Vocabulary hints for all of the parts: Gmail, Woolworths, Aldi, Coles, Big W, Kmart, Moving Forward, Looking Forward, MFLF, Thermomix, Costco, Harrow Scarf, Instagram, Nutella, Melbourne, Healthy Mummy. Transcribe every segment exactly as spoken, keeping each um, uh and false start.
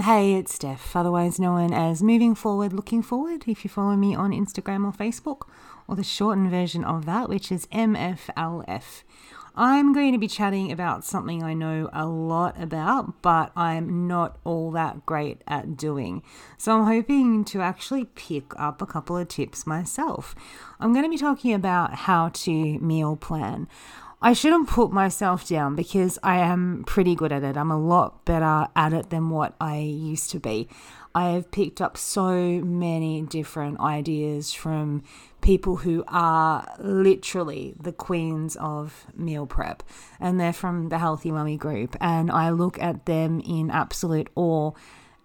Hey, it's Steph, otherwise known as Moving Forward, Looking Forward, if you follow me on Instagram or Facebook, or the shortened version of that, which is M F L F. I'm going to be chatting about something I know a lot about, but I'm not all that great at doing. So I'm hoping to actually pick up a couple of tips myself. I'm going to be talking about how to meal plan. I shouldn't put myself down because I am pretty good at it. I'm a lot better at it than what I used to be. I have picked up so many different ideas from people who are literally the queens of meal prep, and they're from the Healthy Mummy group, and I look at them in absolute awe.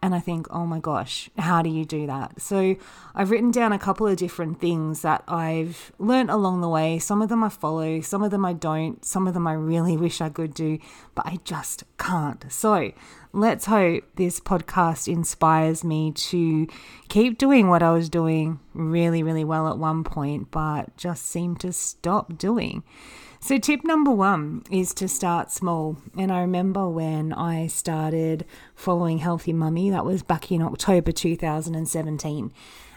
And I think, oh my gosh, how do you do that? So I've written down a couple of different things that I've learned along the way. Some of them I follow, some of them I don't, some of them I really wish I could do, but I just can't. So let's hope this podcast inspires me to keep doing what I was doing really, really well at one point, but just seemed to stop doing. So tip number one is to start small. And I remember when I started following Healthy Mummy, that was back in October two thousand seventeen,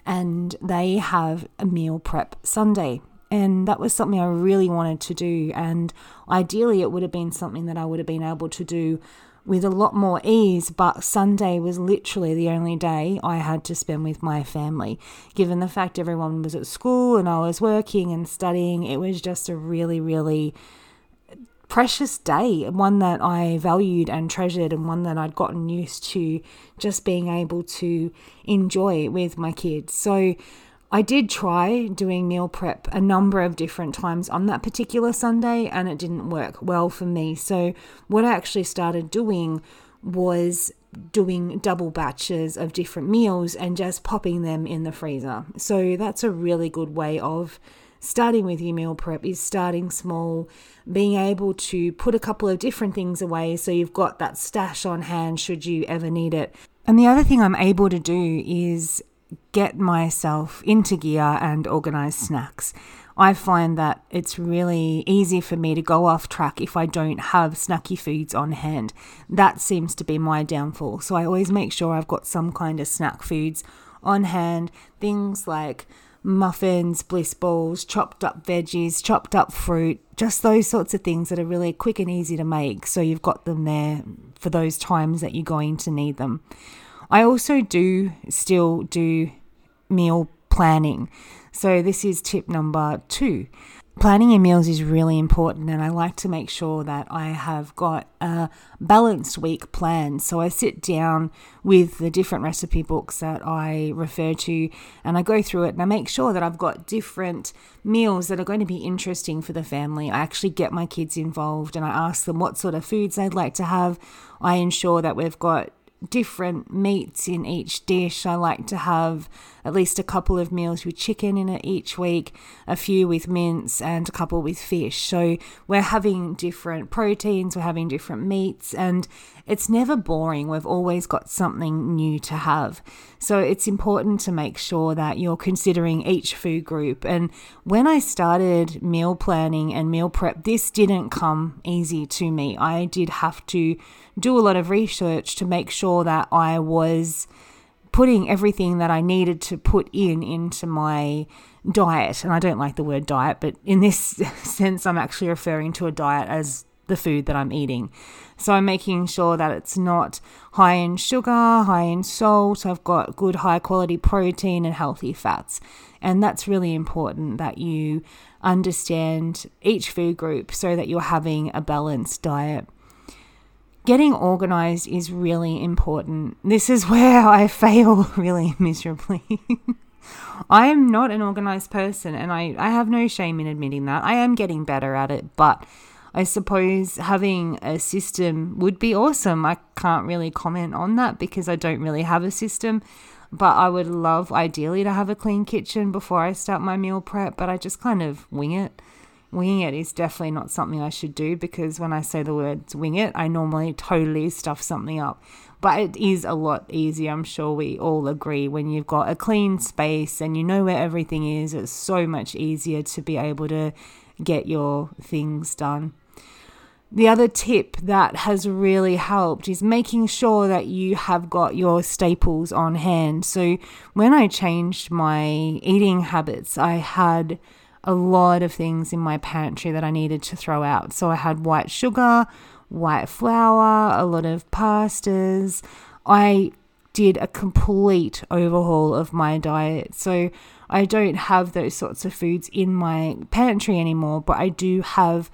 and they have a meal prep Sunday. And that was something I really wanted to do. And ideally it would have been something that I would have been able to do with a lot more ease, but Sunday was literally the only day I had to spend with my family. Given the fact everyone was at school and I was working and studying, it was just a really, really precious day, one that I valued and treasured, and one that I'd gotten used to just being able to enjoy with my kids. So I did try doing meal prep a number of different times on that particular Sunday, and it didn't work well for me. So what I actually started doing was doing double batches of different meals and just popping them in the freezer. So that's a really good way of starting with your meal prep, is starting small, being able to put a couple of different things away so you've got that stash on hand should you ever need it. And the other thing I'm able to do is get myself into gear and organize snacks. I find that it's really easy for me to go off track if I don't have snacky foods on hand. That seems to be my downfall. So I always make sure I've got some kind of snack foods on hand, things like muffins, bliss balls, chopped up veggies, chopped up fruit, just those sorts of things that are really quick and easy to make. So you've got them there for those times that you're going to need them. I also do still do meal planning. So this is tip number two. Planning your meals is really important, and I like to make sure that I have got a balanced week plan. So I sit down with the different recipe books that I refer to, and I go through it and I make sure that I've got different meals that are going to be interesting for the family. I actually get my kids involved and I ask them what sort of foods they'd like to have. I ensure that we've got different meats in each dish. I like to have at least a couple of meals with chicken in it each week, a few with mince, and a couple with fish. So we're having different proteins, we're having different meats, and it's never boring. We've always got something new to have. So it's important to make sure that you're considering each food group. And when I started meal planning and meal prep, this didn't come easy to me. I did have to do a lot of research to make sure that I was putting everything that I needed to put in into my diet. And I don't like the word diet, but in this sense, I'm actually referring to a diet as the food that I'm eating. So I'm making sure that it's not high in sugar, high in salt. I've got good high quality protein and healthy fats. And that's really important, that you understand each food group so that you're having a balanced diet. Getting organized is really important. This is where I fail really miserably. I am not an organized person, and I, I have no shame in admitting that. I am getting better at it, but I suppose having a system would be awesome. I can't really comment on that because I don't really have a system, but I would love ideally to have a clean kitchen before I start my meal prep, but I just kind of wing it. Winging it is definitely not something I should do, because when I say the words wing it, I normally totally stuff something up. But it is a lot easier, I'm sure we all agree, when you've got a clean space and you know where everything is. It's so much easier to be able to get your things done. The other tip that has really helped is making sure that you have got your staples on hand. So when I changed my eating habits, I had a lot of things in my pantry that I needed to throw out. So I had white sugar, white flour, a lot of pastas. I did a complete overhaul of my diet. So I don't have those sorts of foods in my pantry anymore, but I do have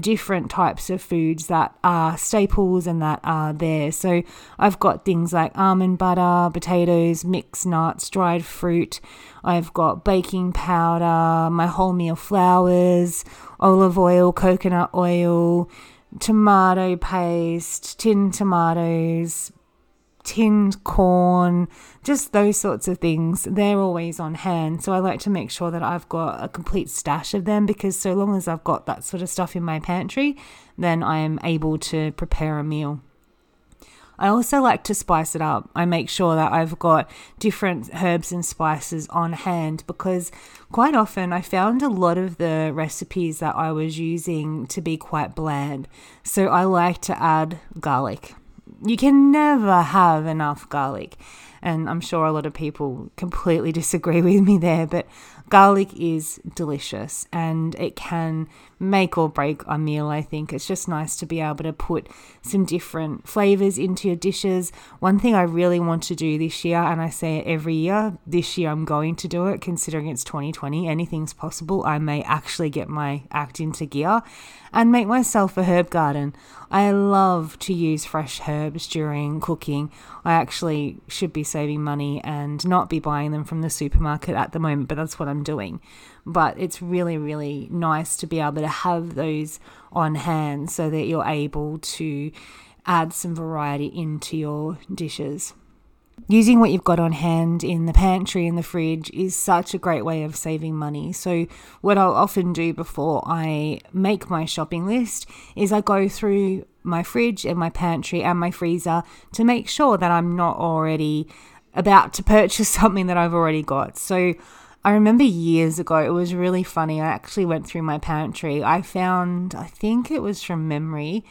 different types of foods that are staples and that are there. So I've got things like almond butter, potatoes, mixed nuts, dried fruit. I've got baking powder, my wholemeal flours, olive oil, coconut oil, tomato paste, tinned tomatoes, tinned corn, just those sorts of things. They're always on hand. So I like to make sure that I've got a complete stash of them, because so long as I've got that sort of stuff in my pantry, then I am able to prepare a meal. I also like to spice it up. I make sure that I've got different herbs and spices on hand, because quite often I found a lot of the recipes that I was using to be quite bland. So I like to add garlic. You can never have enough garlic. And I'm sure a lot of people completely disagree with me there, but garlic is delicious and it can make or break a meal, I think. It's just nice to be able to put some different flavours into your dishes. One thing I really want to do this year, and I say it every year, this year I'm going to do it, considering it's twenty twenty, anything's possible. I may actually get my act into gear and make myself a herb garden. I love to use fresh herbs during cooking. I actually should be saving money and not be buying them from the supermarket at the moment, but that's what I'm doing. But it's really, really nice to be able to have those on hand so that you're able to add some variety into your dishes. Using what you've got on hand in the pantry and the fridge is such a great way of saving money. So what I'll often do before I make my shopping list is I go through my fridge and my pantry and my freezer to make sure that I'm not already about to purchase something that I've already got. So I remember years ago, it was really funny. I actually went through my pantry. I found, I think it was from memory,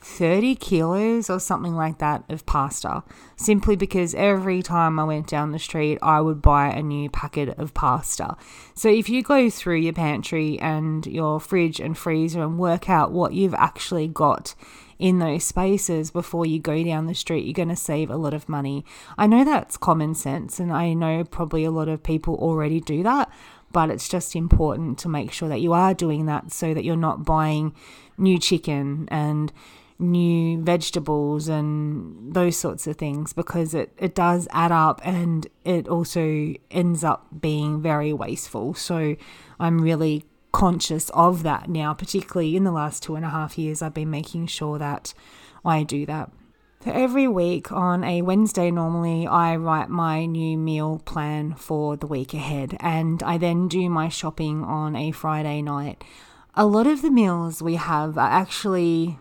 thirty kilos or something like that of pasta, simply because every time I went down the street, I would buy a new packet of pasta. So if you go through your pantry and your fridge and freezer and work out what you've actually got in those spaces before you go down the street, you're going to save a lot of money. I know that's common sense, and I know probably a lot of people already do that, but it's just important to make sure that you are doing that so that you're not buying new chicken and new vegetables and those sorts of things, because it, it does add up and it also ends up being very wasteful. So I'm really conscious of that now, particularly in the last two and a half years, I've been making sure that I do that. So every week on a Wednesday, normally I write my new meal plan for the week ahead, and I then do my shopping on a Friday night. A lot of the meals we have are actually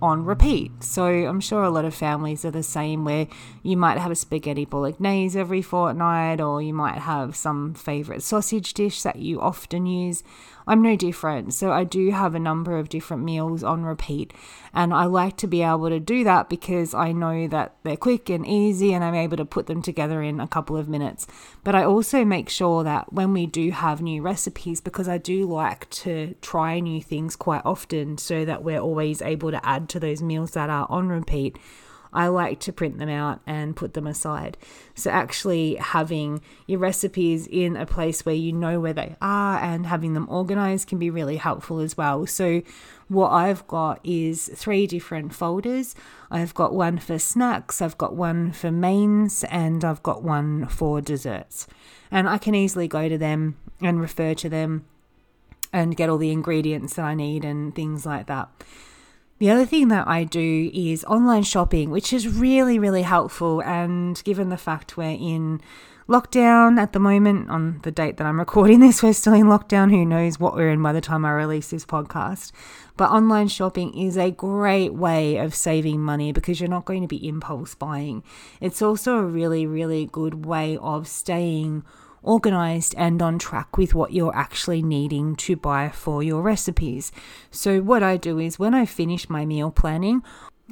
on repeat. So I'm sure a lot of families are the same, where you might have a spaghetti bolognese every fortnight, or you might have some favourite sausage dish that you often use. I'm no different. So I do have a number of different meals on repeat, and I like to be able to do that because I know that they're quick and easy and I'm able to put them together in a couple of minutes. But I also make sure that when we do have new recipes, because I do like to try new things quite often so that we're always able to add to those meals that are on repeat, I like to print them out and put them aside. So actually having your recipes in a place where you know where they are and having them organized can be really helpful as well. So what I've got is three different folders. I've got one for snacks, I've got one for mains, and I've got one for desserts. And I can easily go to them and refer to them and get all the ingredients that I need and things like that. The other thing that I do is online shopping, which is really, really helpful. And given the fact we're in lockdown at the moment, on the date that I'm recording this, we're still in lockdown. Who knows what we're in by the time I release this podcast. But online shopping is a great way of saving money because you're not going to be impulse buying. It's also a really, really good way of staying organised and on track with what you're actually needing to buy for your recipes. So what I do is when I finish my meal planning,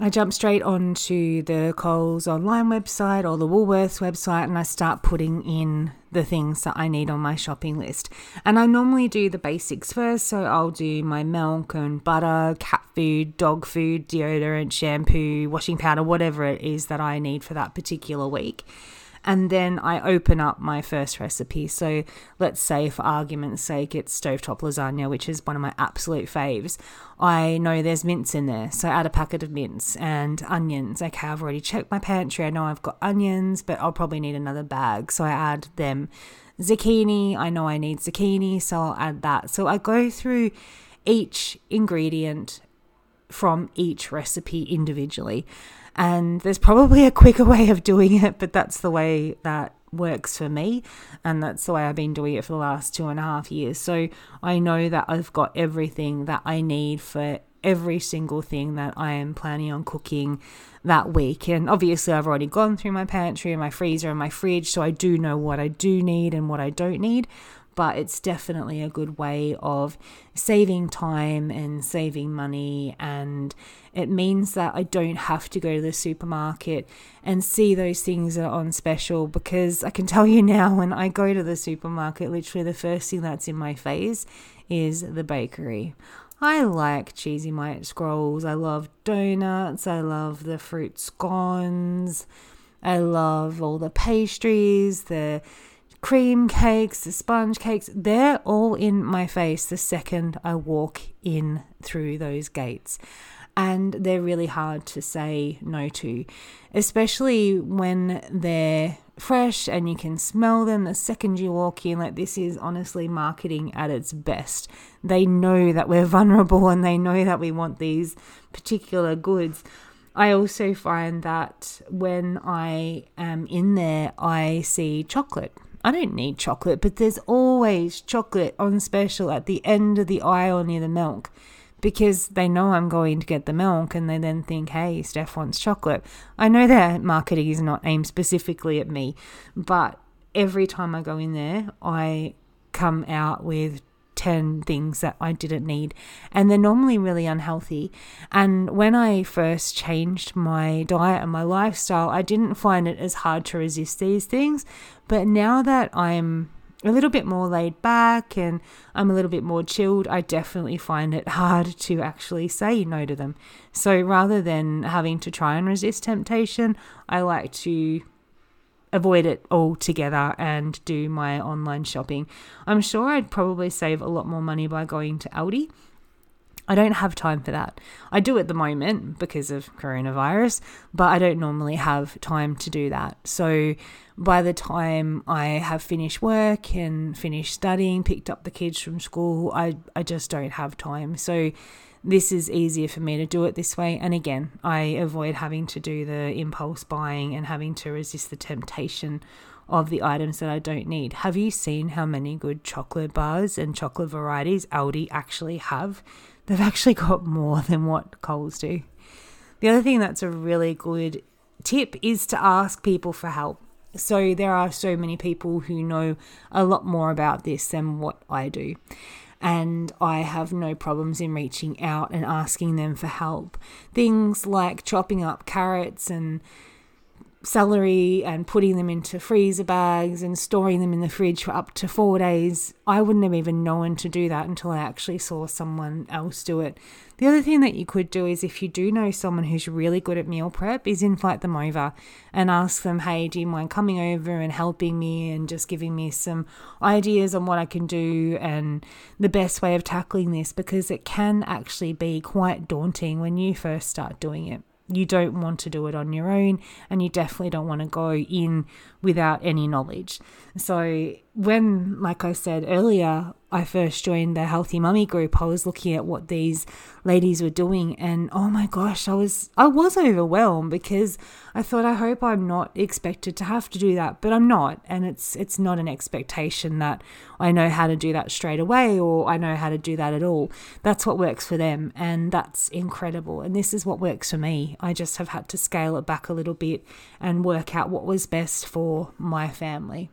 I jump straight onto the Coles online website or the Woolworths website and I start putting in the things that I need on my shopping list. And I normally do the basics first, so I'll do my milk and butter, cat food, dog food, deodorant, shampoo, washing powder, whatever it is that I need for that particular week. And then I open up my first recipe. So let's say, for argument's sake, it's stovetop lasagna, which is one of my absolute faves. I know there's mince in there, so add a packet of mince and onions. Okay, I've already checked my pantry. I know I've got onions, but I'll probably need another bag, so I add them. Zucchini, I know I need zucchini, so I'll add that. So I go through each ingredient from each recipe individually. And there's probably a quicker way of doing it, but that's the way that works for me. And that's the way I've been doing it for the last two and a half years. So I know that I've got everything that I need for every single thing that I am planning on cooking that week. And obviously I've already gone through my pantry and my freezer and my fridge, so I do know what I do need and what I don't need. But it's definitely a good way of saving time and saving money, and it means that I don't have to go to the supermarket and see those things that are on special, because I can tell you now, when I go to the supermarket, literally the first thing that's in my face is the bakery. I like cheesy mite scrolls, I love donuts, I love the fruit scones, I love all the pastries, the cream cakes, the sponge cakes. They're all in my face the second I walk in through those gates. And they're really hard to say no to, especially when they're fresh and you can smell them the second you walk in. Like, this is honestly marketing at its best. They know that we're vulnerable and they know that we want these particular goods. I also find that when I am in there, I see chocolate. I don't need chocolate, but there's always chocolate on special at the end of the aisle near the milk, because they know I'm going to get the milk and they then think, hey, Steph wants chocolate. I know their marketing is not aimed specifically at me, but every time I go in there, I come out with ten things that I didn't need, and they're normally really unhealthy. And when I first changed my diet and my lifestyle, I didn't find it as hard to resist these things. But now that I'm a little bit more laid back and I'm a little bit more chilled, I definitely find it hard to actually say no to them. So rather than having to try and resist temptation, I like to avoid it altogether and do my online shopping. I'm sure I'd probably save a lot more money by going to Aldi. I don't have time for that. I do at the moment because of coronavirus, but I don't normally have time to do that. So by the time I have finished work and finished studying, picked up the kids from school, I, I just don't have time. So this is easier for me to do it this way. And again, I avoid having to do the impulse buying and having to resist the temptation of the items that I don't need. Have you seen how many good chocolate bars and chocolate varieties Aldi actually have? They've actually got more than what Coles do. The other thing that's a really good tip is to ask people for help. So there are so many people who know a lot more about this than what I do. And I have no problems in reaching out and asking them for help. Things like chopping up carrots and celery and putting them into freezer bags and storing them in the fridge for up to four days. I wouldn't have even known to do that until I actually saw someone else do it. The other thing that you could do is, if you do know someone who's really good at meal prep, is invite them over and ask them, hey, do you mind coming over and helping me and just giving me some ideas on what I can do and the best way of tackling this? Because it can actually be quite daunting when you first start doing it. You don't want to do it on your own, and you definitely don't want to go in without any knowledge. So when, like I said earlier, I first joined the Healthy Mummy group, I was looking at what these ladies were doing, and oh my gosh, I was I was overwhelmed, because I thought, I hope I'm not expected to have to do that, but I'm not, and it's it's not an expectation that I know how to do that straight away, or I know how to do that at all. That's what works for them, and that's incredible, and this is what works for me. I just have had to scale it back a little bit and work out what was best for my family.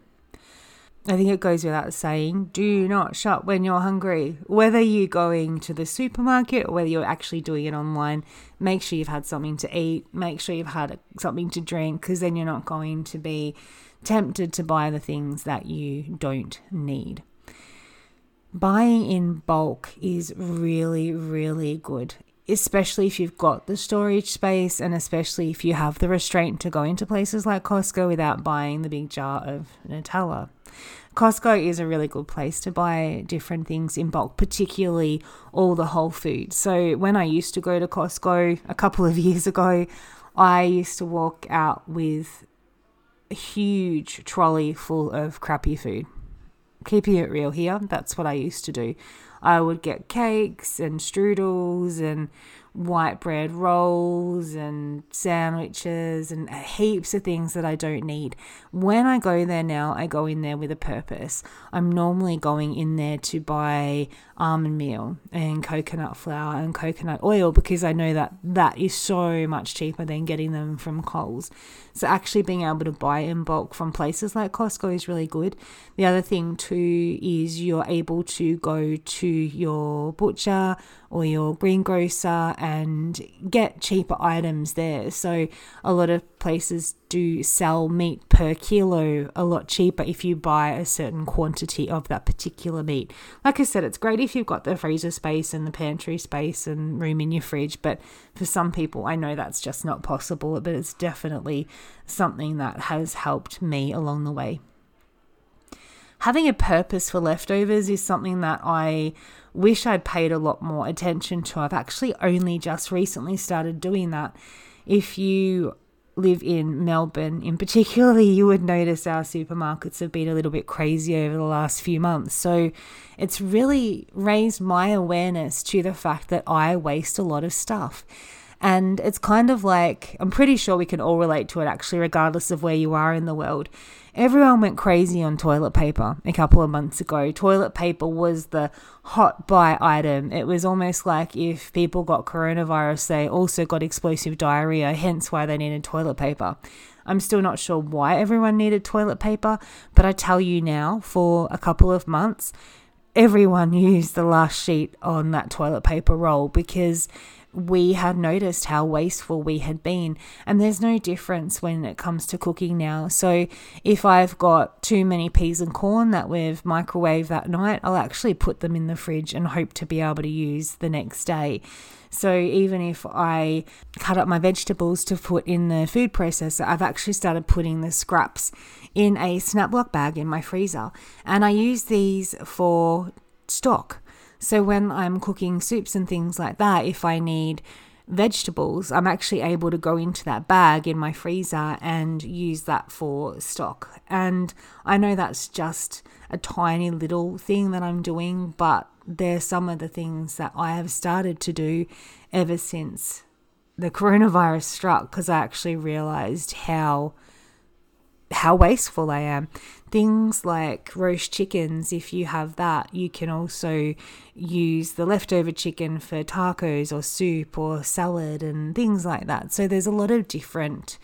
I think it goes without saying, do not shop when you're hungry. Whether you're going to the supermarket or whether you're actually doing it online, make sure you've had something to eat, make sure you've had something to drink, because then you're not going to be tempted to buy the things that you don't need. Buying in bulk is really, really good, especially if you've got the storage space and especially if you have the restraint to go into places like Costco without buying the big jar of Nutella. Costco is a really good place to buy different things in bulk, particularly all the whole foods. So when I used to go to Costco a couple of years ago, I used to walk out with a huge trolley full of crappy food. Keeping it real here, that's what I used to do. I would get cakes and strudels and white bread rolls and sandwiches and heaps of things that I don't need. When I go there now, I go in there with a purpose. I'm normally going in there to buy almond meal and coconut flour and coconut oil because I know that that is so much cheaper than getting them from Coles. So actually being able to buy in bulk from places like Costco is really good. The other thing too is you're able to go to your butcher or your greengrocer and get cheaper items there. So a lot of places do sell meat per kilo a lot cheaper if you buy a certain quantity of that particular meat. Like I said, it's great if you've got the freezer space and the pantry space and room in your fridge, but for some people I know that's just not possible, but it's definitely something that has helped me along the way. Having a purpose for leftovers is something that I wish I'd paid a lot more attention to. I've actually only just recently started doing that. If you live in Melbourne in particular, you would notice our supermarkets have been a little bit crazy over the last few months. So it's really raised my awareness to the fact that I waste a lot of stuff. And it's kind of like, I'm pretty sure we can all relate to it actually, regardless of where you are in the world. Everyone went crazy on toilet paper a couple of months ago. Toilet paper was the hot buy item. It was almost like if people got coronavirus, they also got explosive diarrhea, hence why they needed toilet paper. I'm still not sure why everyone needed toilet paper, but I tell you now, for a couple of months, everyone used the last sheet on that toilet paper roll because we had noticed how wasteful we had been. And there's no difference when it comes to cooking now. So if I've got too many peas and corn that we've microwaved that night, I'll actually put them in the fridge and hope to be able to use the next day. So even if I cut up my vegetables to put in the food processor, I've actually started putting the scraps in a snap block bag in my freezer. And I use these for stock. So when I'm cooking soups and things like that, if I need vegetables, I'm actually able to go into that bag in my freezer and use that for stock. And I know that's just a tiny little thing that I'm doing, but they're some of the things that I have started to do ever since the coronavirus struck, because I actually realized how how wasteful I am. Things like roast chickens, if you have that, you can also use the leftover chicken for tacos or soup or salad and things like that. So there's a lot of different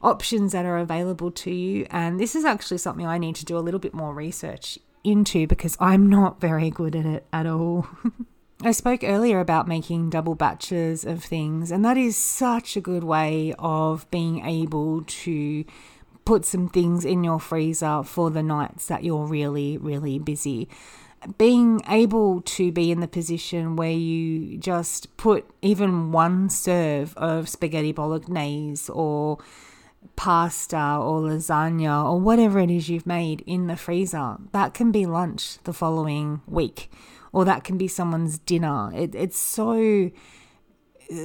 options that are available to you. And this is actually something I need to do a little bit more research into because I'm not very good at it at all. I spoke earlier about making double batches of things, and that is such a good way of being able to put some things in your freezer for the nights that you're really, really busy. Being able to be in the position where you just put even one serve of spaghetti bolognese or pasta or lasagna or whatever it is you've made in the freezer, that can be lunch the following week, or that can be someone's dinner. It, it's so...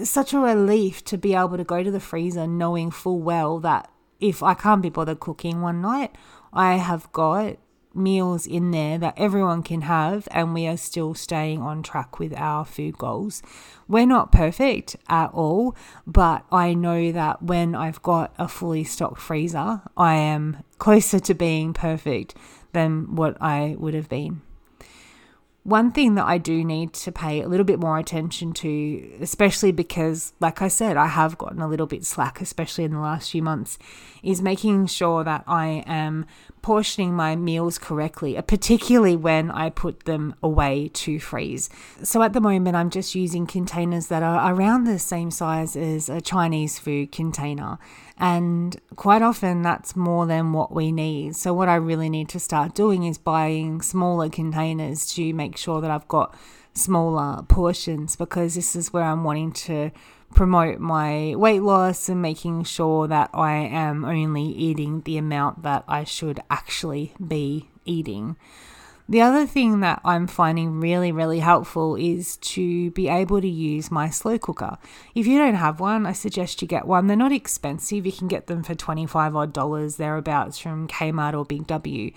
such a relief to be able to go to the freezer knowing full well that if I can't be bothered cooking one night, I have got meals in there that everyone can have, and we are still staying on track with our food goals. We're not perfect at all, but I know that when I've got a fully stocked freezer, I am closer to being perfect than what I would have been. One thing that I do need to pay a little bit more attention to, especially because, like I said, I have gotten a little bit slack, especially in the last few months, is making sure that I am portioning my meals correctly, particularly when I put them away to freeze. So at the moment, I'm just using containers that are around the same size as a Chinese food container. And quite often that's more than what we need. So what I really need to start doing is buying smaller containers to make sure that I've got smaller portions, because this is where I'm wanting to promote my weight loss and making sure that I am only eating the amount that I should actually be eating. The other thing that I'm finding really, really helpful is to be able to use my slow cooker. If you don't have one, I suggest you get one. They're not expensive. You can get them for twenty-five odd dollars thereabouts from Kmart or Big W.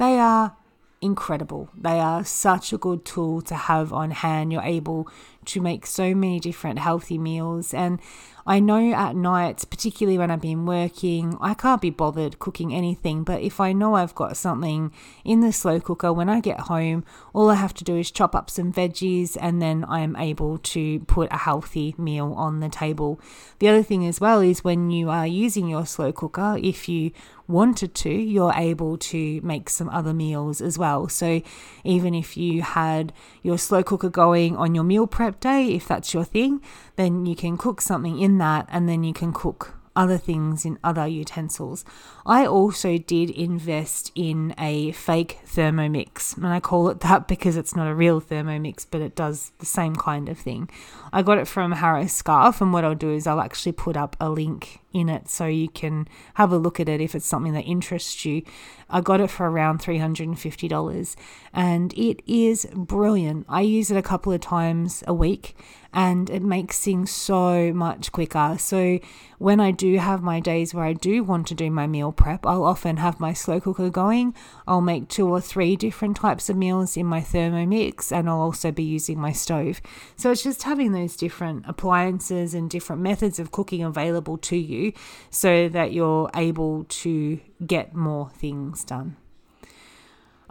They are incredible. They are such a good tool to have on hand. You're able to make so many different healthy meals. And I know at nights, particularly when I've been working, I can't be bothered cooking anything. But if I know I've got something in the slow cooker, when I get home, all I have to do is chop up some veggies, and then I'm able to put a healthy meal on the table. The other thing as well is when you are using your slow cooker, if you wanted to, you're able to make some other meals as well. So even if you had your slow cooker going on your meal prep day, if that's your thing, then you can cook something in that, and then you can cook other things in other utensils. I also did invest in a fake Thermomix, and I call it that because it's not a real Thermomix, but it does the same kind of thing. I got it from Harrow Scarf, and what I'll do is I'll actually put up a link in it so you can have a look at it if it's something that interests you. I got it for around three hundred fifty dollars, and it is brilliant. I use it a couple of times a week, and it makes things so much quicker. So when I do have my days where I do want to do my meal prep, I'll often have my slow cooker going. I'll make two or three different types of meals in my Thermomix, and I'll also be using my stove. So it's just having those different appliances and different methods of cooking available to you, so that you're able to get more things done.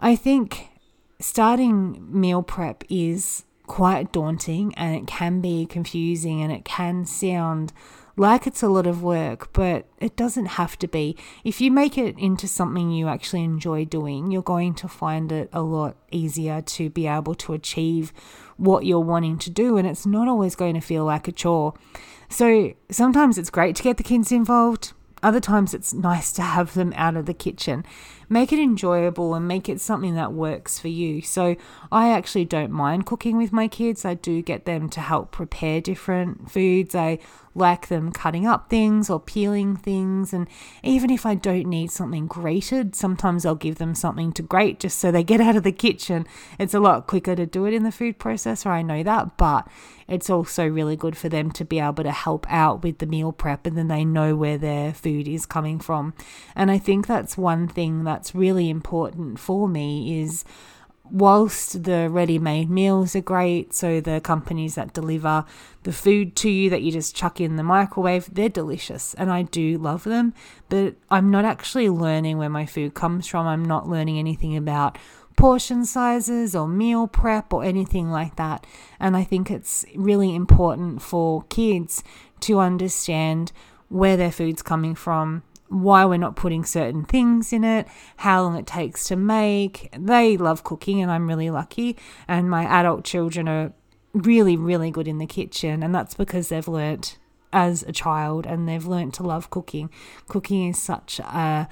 I think starting meal prep is quite daunting, and it can be confusing, and it can sound like it's a lot of work, but it doesn't have to be. If you make it into something you actually enjoy doing, you're going to find it a lot easier to be able to achieve what you're wanting to do, and it's not always going to feel like a chore. So sometimes it's great to get the kids involved. Other times it's nice to have them out of the kitchen. Make it enjoyable and make it something that works for you. So I actually don't mind cooking with my kids. I do get them to help prepare different foods. I like them cutting up things or peeling things. And even if I don't need something grated, sometimes I'll give them something to grate just so they get out of the kitchen. It's a lot quicker to do it in the food processor, I know that, but it's also really good for them to be able to help out with the meal prep, and then they know where their food is coming from. And I think that's one thing that's really important for me is, whilst the ready-made meals are great, so the companies that deliver the food to you that you just chuck in the microwave, they're delicious and I do love them, but I'm not actually learning where my food comes from. I'm not learning anything about portion sizes or meal prep or anything like that. And I think it's really important for kids to understand where their food's coming from, why we're not putting certain things in it, how long it takes to make. They love cooking, and I'm really lucky, and my adult children are really, really good in the kitchen, and that's because they've learnt as a child, and they've learnt to love cooking. Cooking is such a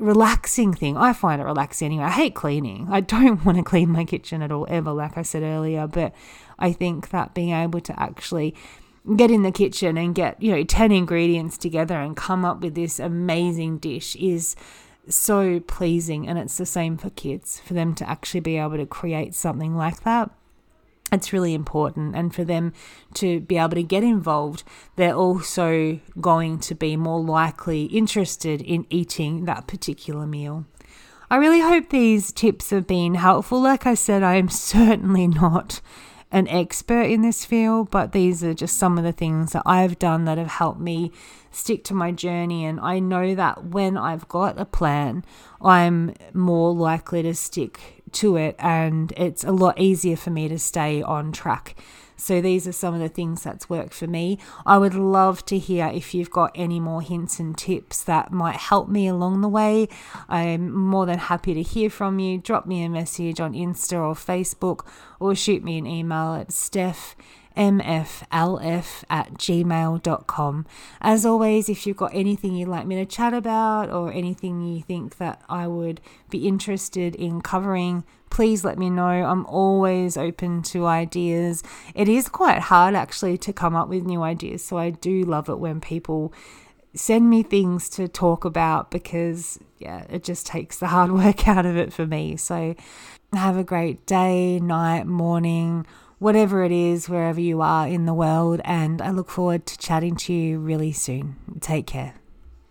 relaxing thing. I find it relaxing anyway. I hate cleaning. I don't want to clean my kitchen at all ever, like I said earlier, but I think that being able to actually get in the kitchen and get, you know, ten ingredients together and come up with this amazing dish is so pleasing. And it's the same for kids, for them to actually be able to create something like that. It's really important, and for them to be able to get involved, they're also going to be more likely interested in eating that particular meal. I really hope these tips have been helpful. Like I said, I am certainly not an expert in this field, but these are just some of the things that I've done that have helped me stick to my journey, and I know that when I've got a plan, I'm more likely to stick to it, and it's a lot easier for me to stay on track. So these are some of the things that's worked for me. I would love to hear if you've got any more hints and tips that might help me along the way. I'm more than happy to hear from you. Drop me a message on Insta or Facebook, or shoot me an email at Steph mflf at gmail dot com. As always, if you've got anything you'd like me to chat about or anything you think that I would be interested in covering, please let me know. I'm always open to ideas. It is quite hard actually to come up with new ideas, so I do love it when people send me things to talk about, because yeah, it just takes the hard work out of it for me. So have a great day, night, morning, whatever it is, wherever you are in the world, and I look forward to chatting to you really soon. Take care.